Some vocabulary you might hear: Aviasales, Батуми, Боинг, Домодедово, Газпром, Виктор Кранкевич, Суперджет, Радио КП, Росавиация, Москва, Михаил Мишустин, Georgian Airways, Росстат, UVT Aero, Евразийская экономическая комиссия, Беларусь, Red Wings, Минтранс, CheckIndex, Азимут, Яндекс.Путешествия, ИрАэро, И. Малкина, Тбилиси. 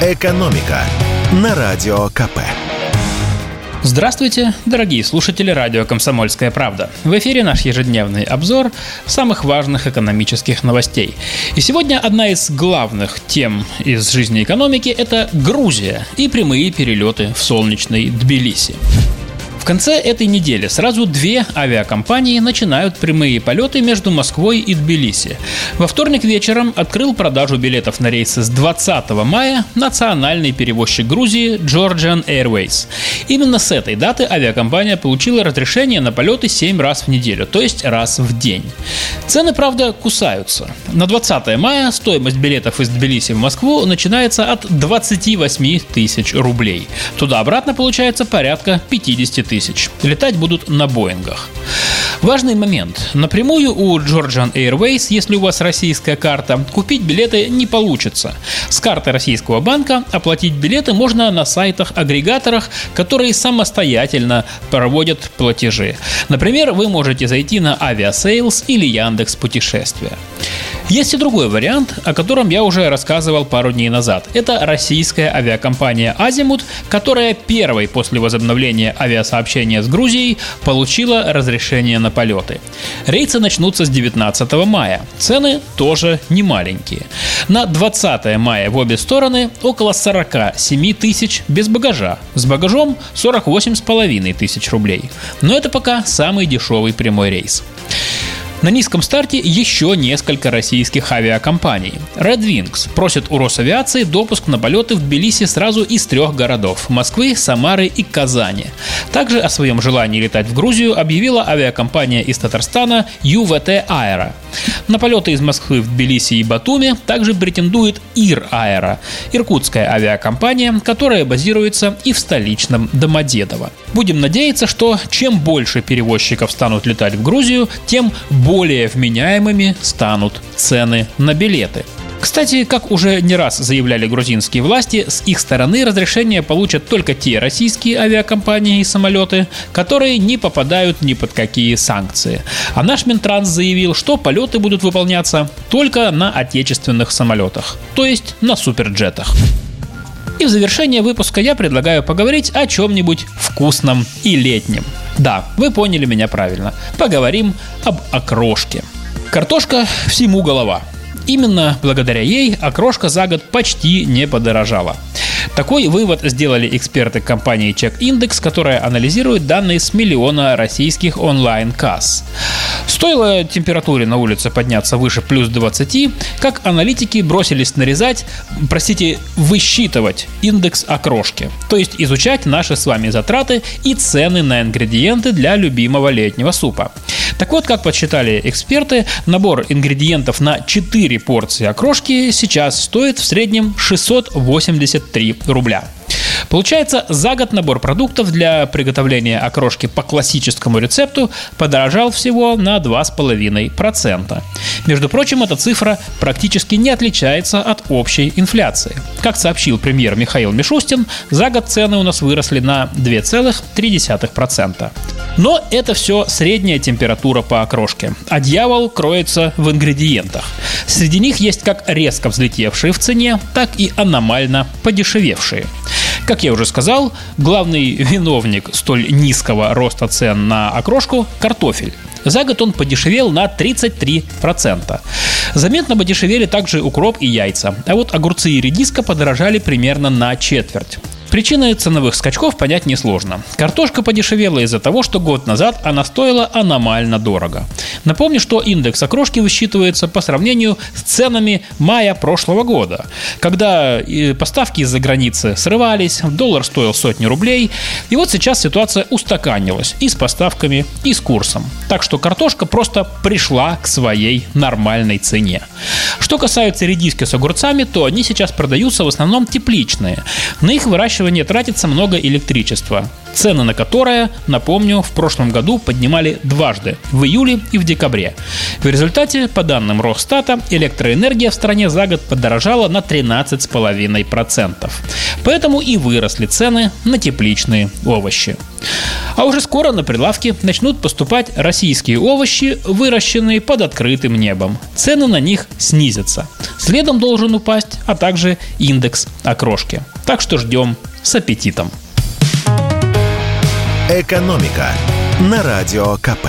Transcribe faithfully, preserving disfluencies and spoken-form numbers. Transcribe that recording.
«Экономика» на Радио КП. Здравствуйте, дорогие слушатели радио «Комсомольская правда». В эфире наш ежедневный обзор самых важных экономических новостей. И сегодня одна из главных тем из жизни экономики – это Грузия и прямые перелеты в солнечный Тбилиси. В конце этой недели сразу две авиакомпании начинают прямые полеты между Москвой и Тбилиси. Во вторник вечером открыл продажу билетов на рейсы с двадцатого мая национальный перевозчик Грузии Georgian Airways. Именно с этой даты авиакомпания получила разрешение на полеты семь раз в неделю, то есть раз в день. Цены, правда, кусаются. На двадцатое мая стоимость билетов из Тбилиси в Москву начинается от двадцати восьми тысяч рублей. Туда-обратно получается порядка пятидесяти тысяч. Летать будут на Боингах. Важный момент. Напрямую у Georgian Airways, если у вас российская карта, купить билеты не получится. С карты российского банка оплатить билеты можно на сайтах-агрегаторах, которые самостоятельно проводят платежи. Например, вы можете зайти на Aviasales или Яндекс.Путешествия. Есть и другой вариант, о котором я уже рассказывал пару дней назад. Это российская авиакомпания «Азимут», которая первой после возобновления авиасообщения с Грузией получила разрешение на полеты. Рейсы начнутся с девятнадцатого мая. Цены тоже немаленькие. На двадцатое мая в обе стороны около сорока семи тысяч без багажа. С багажом сорок восемь с половиной тысяч рублей. Но это пока самый дешевый прямой рейс. На низком старте еще несколько российских авиакомпаний. Red Wings просит у Росавиации допуск на полеты в Тбилиси сразу из трех городов – Москвы, Самары и Казани. Также о своем желании летать в Грузию объявила авиакомпания из Татарстана ю ви ти Aero. На полеты из Москвы в Тбилиси и Батуми также претендует ИрАэро – иркутская авиакомпания, которая базируется и в столичном Домодедово. Будем надеяться, что чем больше перевозчиков станут летать в Грузию, тем больше Более вменяемыми станут цены на билеты. Кстати, как уже не раз заявляли грузинские власти, с их стороны разрешение получат только те российские авиакомпании и самолеты, которые не попадают ни под какие санкции. А наш Минтранс заявил, что полеты будут выполняться только на отечественных самолетах, то есть на суперджетах. И в завершение выпуска я предлагаю поговорить о чем-нибудь вкусном и летнем. Да, вы поняли меня правильно. Поговорим об окрошке. Картошка всему голова. Именно благодаря ей окрошка за год почти не подорожала. Такой вывод сделали эксперты компании CheckIndex, которая анализирует данные с миллиона российских онлайн-касс. Стоило температуре на улице подняться выше плюс двадцати, как аналитики бросились нарезать, простите, высчитывать индекс окрошки, то есть изучать наши с вами затраты и цены на ингредиенты для любимого летнего супа. Так вот, как подсчитали эксперты, набор ингредиентов на четыре порции окрошки сейчас стоит в среднем шестьсот восемьдесят три рубля. Получается, за год набор продуктов для приготовления окрошки по классическому рецепту подорожал всего на два с половиной процента. Между прочим, эта цифра практически не отличается от общей инфляции. Как сообщил премьер Михаил Мишустин, за год цены у нас выросли на два целых три десятых процента. Но это все средняя температура по окрошке, а дьявол кроется в ингредиентах. Среди них есть как резко взлетевшие в цене, так и аномально подешевевшие. Как я уже сказал, главный виновник столь низкого роста цен на окрошку – картофель. За год он подешевел на тридцать три процента. Заметно подешевели также укроп и яйца, а вот огурцы и редиска подорожали примерно на четверть. Причины ценовых скачков понять несложно. Картошка подешевела из-за того, что год назад она стоила аномально дорого. Напомню, что индекс окрошки высчитывается по сравнению с ценами мая прошлого года, когда поставки из-за границы срывались, доллар стоил сотни рублей, и вот сейчас ситуация устаканилась и с поставками, и с курсом. Так что картошка просто пришла к своей нормальной цене. Что касается редиски с огурцами, то они сейчас продаются в основном тепличные. На их выращивание тратится много электричества, цены на которое, напомню, в прошлом году поднимали дважды – в июле и в декабре. В результате, по данным Росстата, электроэнергия в стране за год подорожала на тринадцать целых пять десятых процента. Поэтому и выросли цены на тепличные овощи. А уже скоро на прилавки начнут поступать российские овощи, выращенные под открытым небом. Цены на них снизятся. Следом должен упасть, а также индекс окрошки. Так что ждем с аппетитом. Экономика на радио КП.